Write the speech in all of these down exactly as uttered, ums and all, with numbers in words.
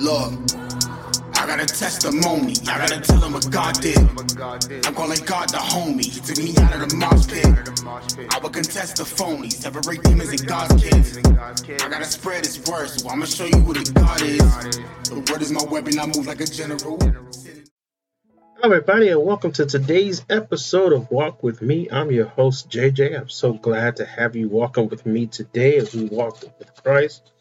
Lord, I got a testimony. I gotta tell him what God did. I'm calling God the homie. He took me out of the mosh pit. I will contest the phony, separate demons and God's kids. I gotta spread his word, so I'ma show you who the God is. The word is my weapon. I move like a general. Hello, everybody, and welcome to today's episode of Walk With Me. I'm your host, J J. I'm so glad to have you walking with me today as we walk with Christ.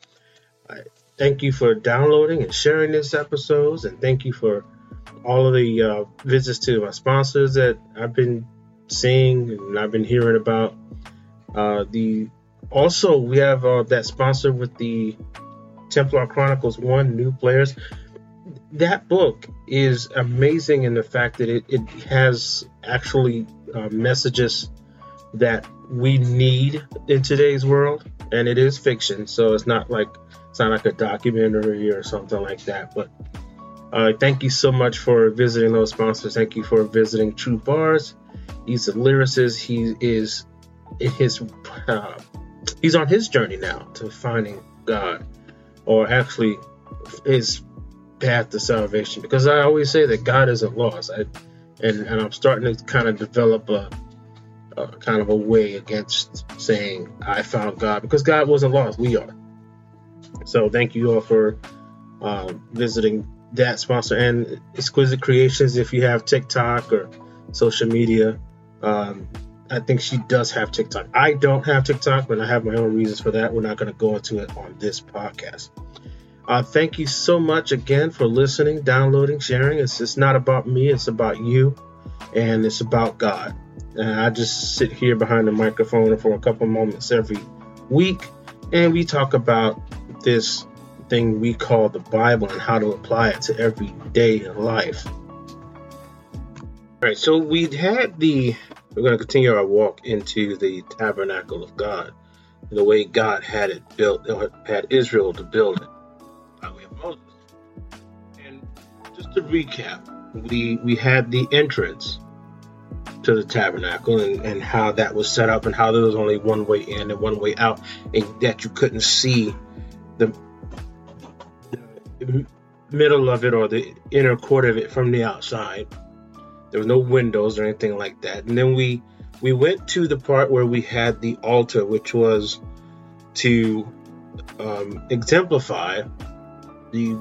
I thank you for downloading and sharing this episodes, and thank you for all of the uh, visits to my sponsors that I've been seeing and I've been hearing about. Uh, the also, we have uh, that sponsor with the Templar Chronicles One, New Players. That book is amazing in the fact that it, it has actually uh, messages that we need in today's world, and it is fiction, so it's not like it's not like a documentary or something like that. But uh, thank you so much for visiting those sponsors. Thank you for visiting True Bars. He's a lyricist. He is in his uh, he's on his journey now to finding God, or actually his path to salvation, because I always say that God isn't lost. I, and, and I'm starting to kind of develop a, a kind of a way against saying I found God, because God wasn't lost. We are. So thank you all for uh, visiting that sponsor and Exquisite Creations. If you have TikTok or social media, um, I think she does have TikTok. I don't have TikTok, but I have my own reasons for that. We're not going to go into it on this podcast. Uh, thank you so much again for listening, downloading, sharing. It's it's not about me. It's about you, and it's about God. And I just sit here behind the microphone for a couple moments every week, and we talk about this thing we call the Bible and how to apply it to everyday life. All right, so we had the, we're going to continue our walk into the tabernacle of God, the way God had it built, or had Israel to build it. Moses. And just to recap, we we had the entrance to the tabernacle and, and how that was set up, and how there was only one way in and one way out, and that you couldn't see the, the middle of it or the inner quarter of it from the outside. There was no windows or anything like that. And then we we went to the part where we had the altar, which was to um, exemplify the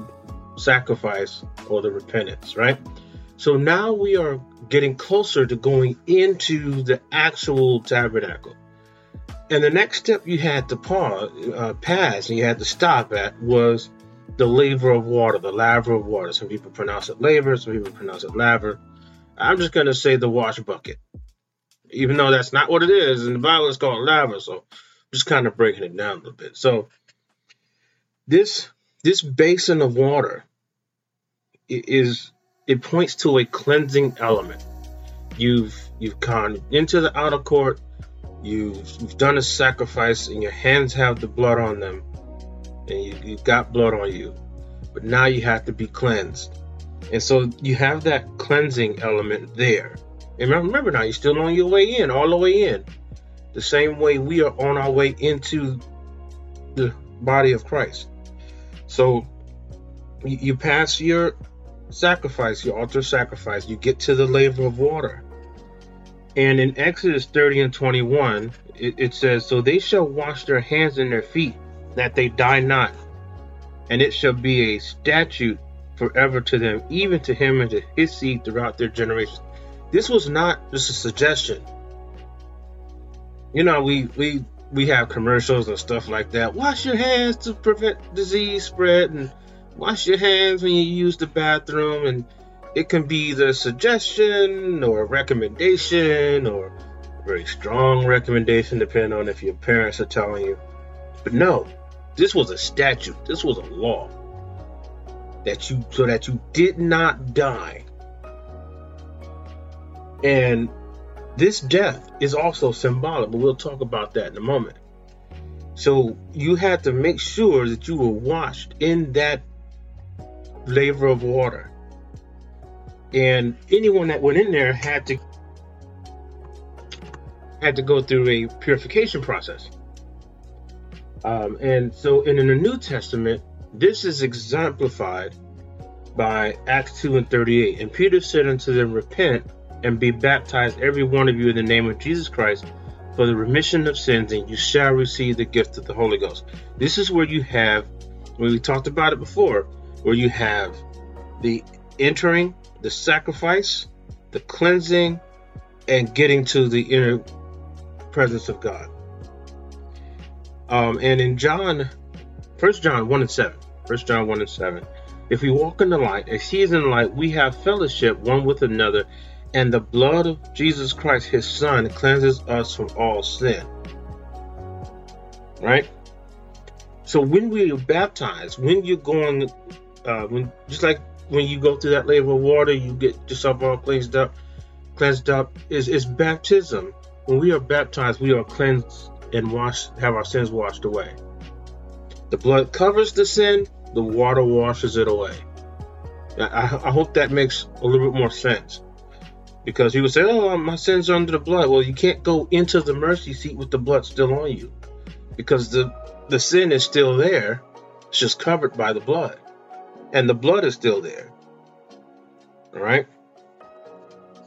sacrifice or the repentance, right? So now we are getting closer to going into the actual tabernacle. And the next step you had to pause, uh, pass and you had to stop at was the laver of water, the laver of water. Some people pronounce it laver, some people pronounce it laver. I'm just going to say the wash bucket, even though that's not what it is. And the Bible is called laver, so I'm just kind of breaking it down a little bit. So this This basin of water is, it points to a cleansing element. You've you've gone into the outer court, you've, you've done a sacrifice, and your hands have the blood on them, and you, you've got blood on you. But now you have to be cleansed. And so you have that cleansing element there. And remember now, you're still on your way in, all the way in. The same way we are on our way into the body of Christ. So you pass your sacrifice, your altar sacrifice, you get to the laver of water. And in Exodus thirty and twenty-one, it, it says, "So they shall wash their hands and their feet, that they die not. And it shall be a statute forever to them, even to him and to his seed throughout their generations." This was not just a suggestion. You know, we, we, we have commercials and stuff like that. Wash your hands to prevent disease spread, and wash your hands when you use the bathroom. And it can be either a suggestion or a recommendation, or a very strong recommendation, depending on if your parents are telling you. But no, this was a statute. This was a law that you, so that you did not die. And this death is also symbolic, but we'll talk about that in a moment. So you had to make sure that you were washed in that laver of water. And anyone that went in there had to had to go through a purification process. Um, and so in, in the New Testament, This is exemplified by Acts two and thirty-eight. And Peter said unto them, Repent and be baptized every one of you in the name of Jesus Christ for the remission of sins, and you shall receive the gift of the Holy Ghost. This is where you have, when we talked about it before, where you have the entering, the sacrifice, the cleansing, and getting to the inner presence of God. Um, and in John, First John one and seven, First John one and seven, if we walk in the light, as he is in the light, we have fellowship one with another, and the blood of Jesus Christ, his son, cleanses us from all sin. Right? So when we are baptized, when you're going, uh, when just like when you go through that layer of water, you get yourself all cleansed up, cleansed up, is is baptism. When we are baptized, we are cleansed and washed, have our sins washed away. The blood covers the sin, the water washes it away. I, I hope that makes a little bit more sense. Because you would say, oh, my sins are under the blood. Well, you can't go into the mercy seat with the blood still on you, because the, the sin is still there. It's just covered by the blood, and the blood is still there. All right.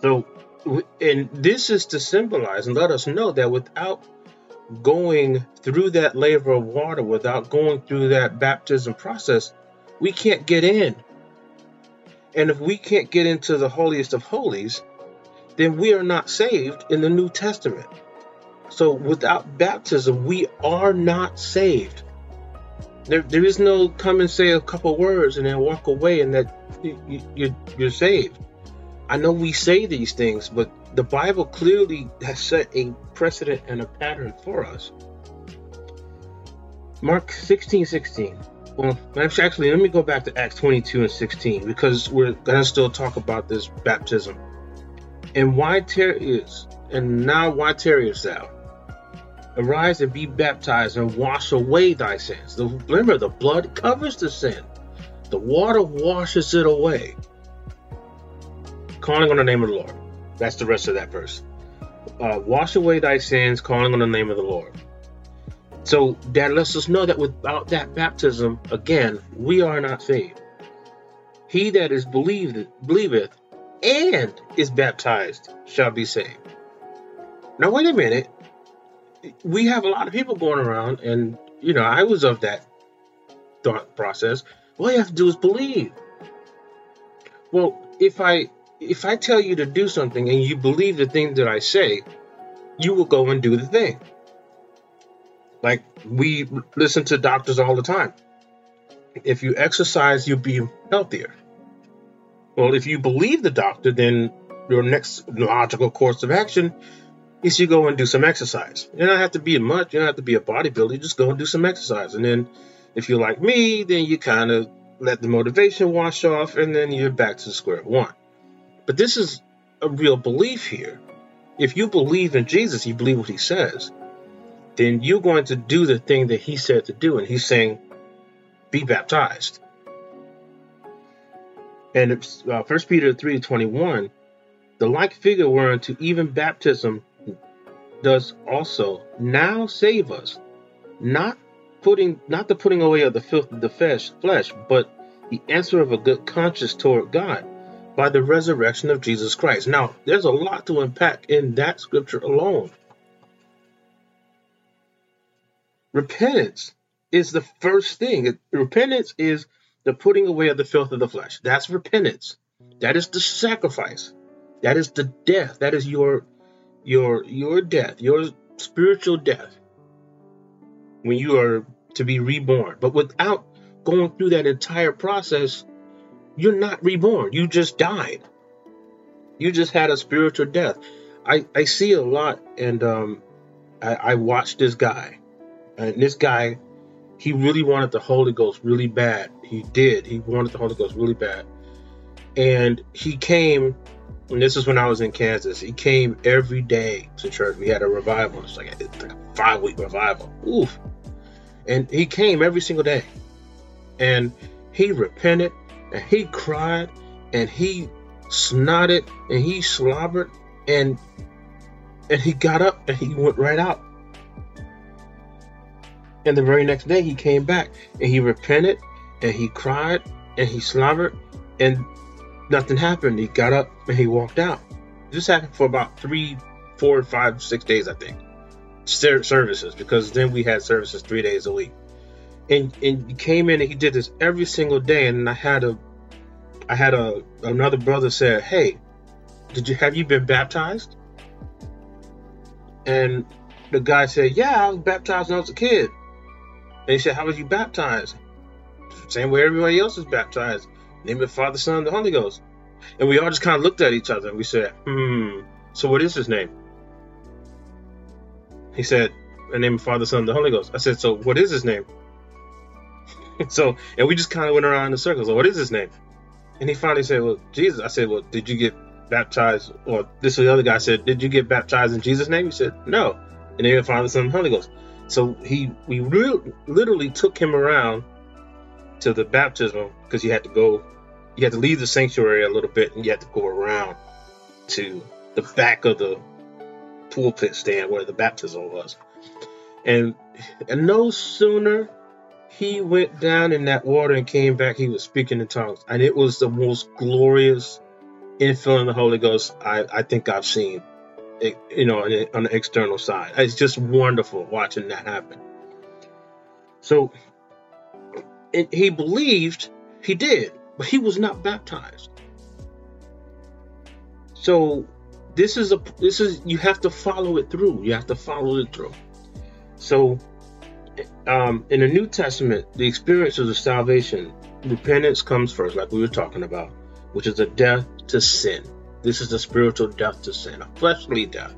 So, and this is to symbolize and let us know that without going through that layer of water, without going through that baptism process, we can't get in. And if we can't get into the holiest of holies, then we are not saved in the New Testament. So without baptism, we are not saved. There, there is no come and say a couple words and then walk away and that you, you, you're saved. I know we say these things, but the Bible clearly has set a precedent and a pattern for us. Mark sixteen sixteen. Well, actually, let me go back to Acts twenty-two and sixteen, because we're going to still talk about this baptism. And why tarriest? And now why tarriest thou? Arise and be baptized and wash away thy sins. The, remember, the blood covers the sin. The water washes it away. Calling on the name of the Lord. That's the rest of that verse. Uh, wash away thy sins, calling on the name of the Lord. So that lets us know that without that baptism, again, we are not saved. He that is believed, believeth, and is baptized shall be saved. Now wait a minute, we have a lot of people going around, and you know, I was of that thought process, all you have to do is believe. Well, if I if I tell you to do something and you believe the thing that I say, you will go and do the thing. Like, we listen to doctors all the time. If you exercise, you'll be healthier. Well, if you believe the doctor, then your next logical course of action is you go and do some exercise. You don't have to be much. You don't have to be a bodybuilder. You just go and do some exercise. And then if you're like me, then you kind of let the motivation wash off, and then you're back to square one. But this is a real belief here. If you believe in Jesus, you believe what he says, then you're going to do the thing that he said to do. And he's saying, be baptized. And it's, uh, First Peter three twenty-one, the like figure whereunto even baptism does also now save us, not putting not the putting away of the filth of the flesh, but the answer of a good conscience toward God by the resurrection of Jesus Christ. Now, there's a lot to unpack in that scripture alone. Repentance is the first thing. Repentance is the putting away of the filth of the flesh. That's repentance. That is the sacrifice. That is the death. That is your your your death, your spiritual death, when you are to be reborn. But without going through that entire process, you're not reborn. You just died. You just had a spiritual death. I, I see a lot, and um, I, I watched this guy. And this guy, he really wanted the Holy Ghost really bad. He did. He wanted the Holy Ghost really bad. And he came, and this is when I was in Kansas, he came every day to church. We had a revival. It's like a, like a five-week revival. Oof. And he came every single day. And he repented, and he cried, and he snotted, and he slobbered, and and he got up, and he went right out. And the very next day, he came back, and he repented, and he cried and he slobbered and nothing happened. He got up and he walked out. This happened for about three, four, five, six days, I think. Services, because then we had services three days a week. And and he came in and he did this every single day. And I had a, I had a another brother said, "Hey, did you have you been baptized?" And the guy said, "Yeah, I was baptized when I was a kid." And he said, "How was you baptized?" Same way everybody else is baptized. Name of the Father, Son, and the Holy Ghost. And we all just kind of looked at each other and we said, "Hmm. So what is his name?" He said, "The name of the Father, Son, and the Holy Ghost." I said, "So what is his name?" So, and we just kind of went around in circles. So, what is his name? And he finally said, "Well, Jesus." I said, "Well, did you get baptized?" Or this or the other guy said, "Did you get baptized in Jesus' name?" He said, "No. In the name of the Father, Son, and the Holy Ghost." So he, we re- literally took him around to the baptism, because you had to go, you had to leave the sanctuary a little bit, and you had to go around to the back of the pulpit stand where the baptism was. And and no sooner he went down in that water and came back, he was speaking in tongues. And it was the most glorious infilling of the Holy Ghost I, I think I've seen, it, you know, on the, on the external side. It's just wonderful watching that happen. So it, he believed, he did, but he was not baptized. So this is a, this is, you have to follow it through. You have to follow it through. So Um, in the New Testament, the experiences of salvation, repentance comes first, like we were talking about, which is a death to sin. This is a spiritual death to sin, a fleshly death,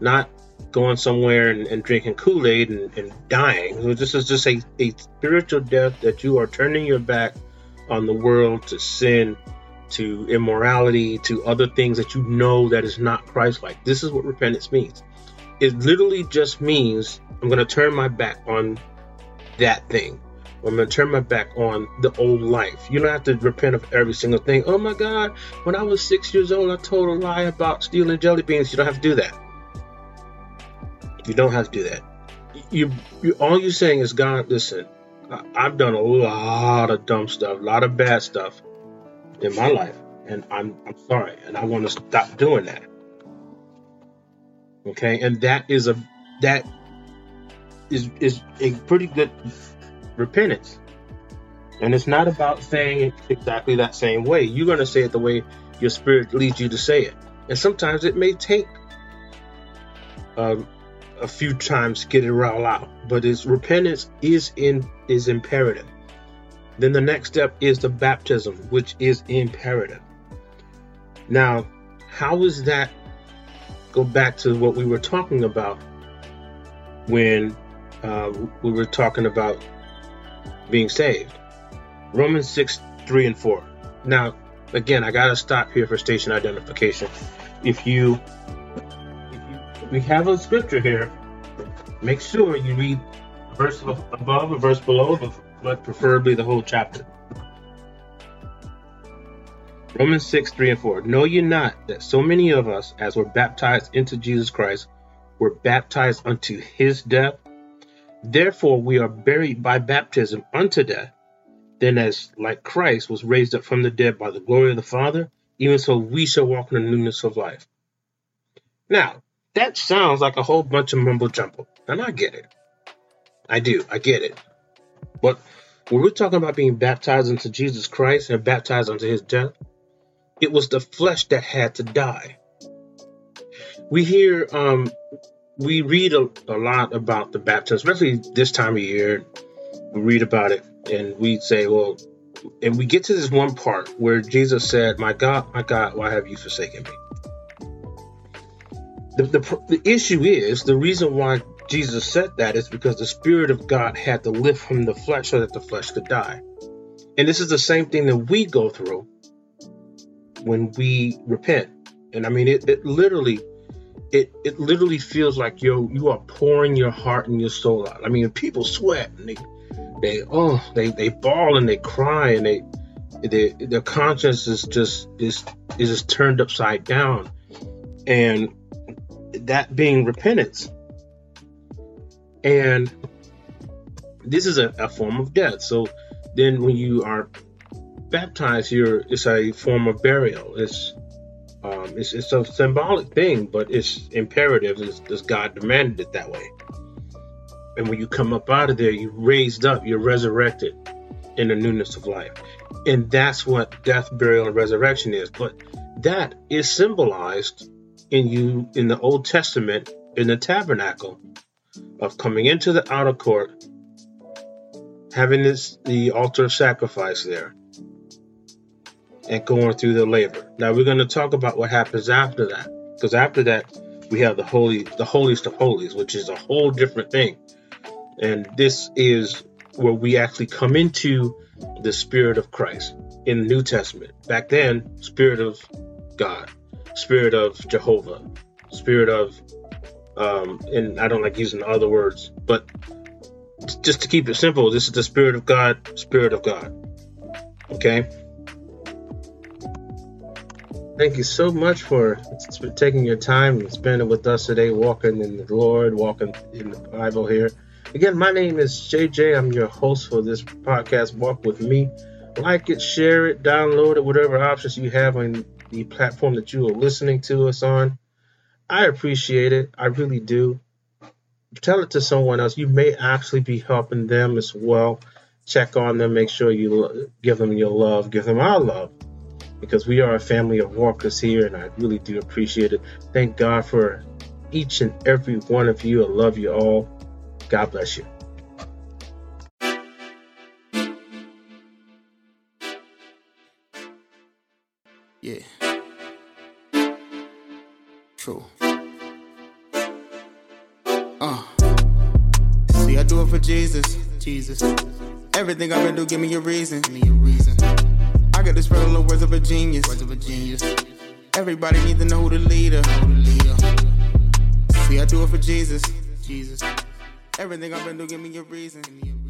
not going somewhere and, and drinking Kool-Aid and, and dying. This is just a, a spiritual death that you are turning your back on the world, to sin, to immorality, to other things that you know that is not Christ-like. This is what repentance means. It literally just means I'm going to turn my back on that thing. I'm going to turn my back on the old life. You don't have to repent of every single thing. Oh my God, when I was six years old, I told a lie about stealing jelly beans. You don't have to do that. You don't have to do that. You, you all you're saying is, God, listen, I, I've done a lot of dumb stuff, a lot of bad stuff in my life. And I'm, I'm sorry. And I want to stop doing that. Okay, and that is a that is is a pretty good repentance. And it's not about saying it exactly that same way. You're going to say it the way your spirit leads you to say it. And sometimes it may take um, a few times to get it all out, but it's, repentance is in is imperative. Then the next step is the baptism, which is imperative. Now, how is that? Go back to what we were talking about when uh, we were talking about being saved. Romans six, three and four. Now, again, I got to stop here for station identification. If you, if you, we have a scripture here, make sure you read a verse above, a verse below, but preferably the whole chapter. Romans six, three and four. Know ye not that so many of us as were baptized into Jesus Christ were baptized unto his death? Therefore we are buried by baptism unto death. Then as like Christ was raised up from the dead by the glory of the Father, even so we shall walk in the newness of life. Now, that sounds like a whole bunch of mumbo jumbo, and I get it. I do, I get it. But when we're talking about being baptized into Jesus Christ and baptized unto his death, it was the flesh that had to die. We hear, um, we read a, a lot about the baptism, especially this time of year. We read about it and we say, well, and we get to this one part where Jesus said, "My God, my God, why have you forsaken me?" The, the, the issue is, the reason why Jesus said that is because the Spirit of God had to lift from the flesh so that the flesh could die. And this is the same thing that we go through when we repent. And I mean, it, it literally, it it literally feels like you you are pouring your heart and your soul out. I mean, people sweat and they they oh they they bawl and they cry and they, they their conscience is just is is just turned upside down, and that being repentance. And this is a, a form of death. So Then when you are baptized, you're it's a form of burial. It's um, it's it's a symbolic thing, but it's imperative. It's, it's God demanded it that way. And when you come up out of there, you're raised up, you're resurrected in the newness of life. And that's what death, burial, and resurrection is. But that is symbolized in you in the Old Testament in the tabernacle of coming into the outer court, having this the altar of sacrifice there, and going through the labor. Now we're going to talk about what happens after that, because after that we have the holy, the holiest of holies, which is a whole different thing. And this is where we actually come into the Spirit of Christ in the New Testament. Back then, Spirit of God, Spirit of Jehovah, Spirit of, um, and I don't like using other words, but just to keep it simple, this is the Spirit of God, Spirit of God. Okay. Thank you so much for taking your time and spending with us today, walking in the Lord, walking in the Bible here. Again, my name is J J. I'm your host for this podcast, Walk With Me. Like it, share it, download it, whatever options you have on the platform that you are listening to us on. I appreciate it. I really do. Tell it to someone else. You may actually be helping them as well. Check on them. Make sure you give them your love. Give them our love, because we are a family of walkers here, and I really do appreciate it. Thank God for each and every one of you. I love you all. God bless you. Yeah. True. Uh. See, I do it for Jesus. Jesus. Everything I've been doing, give me a reason. Give me a reason. I got this regular words of a genius. Words of a genius. Everybody needs to know who the leader. Who the leader. See, I do it for Jesus. Jesus. Everything I've been doing, give me a reason.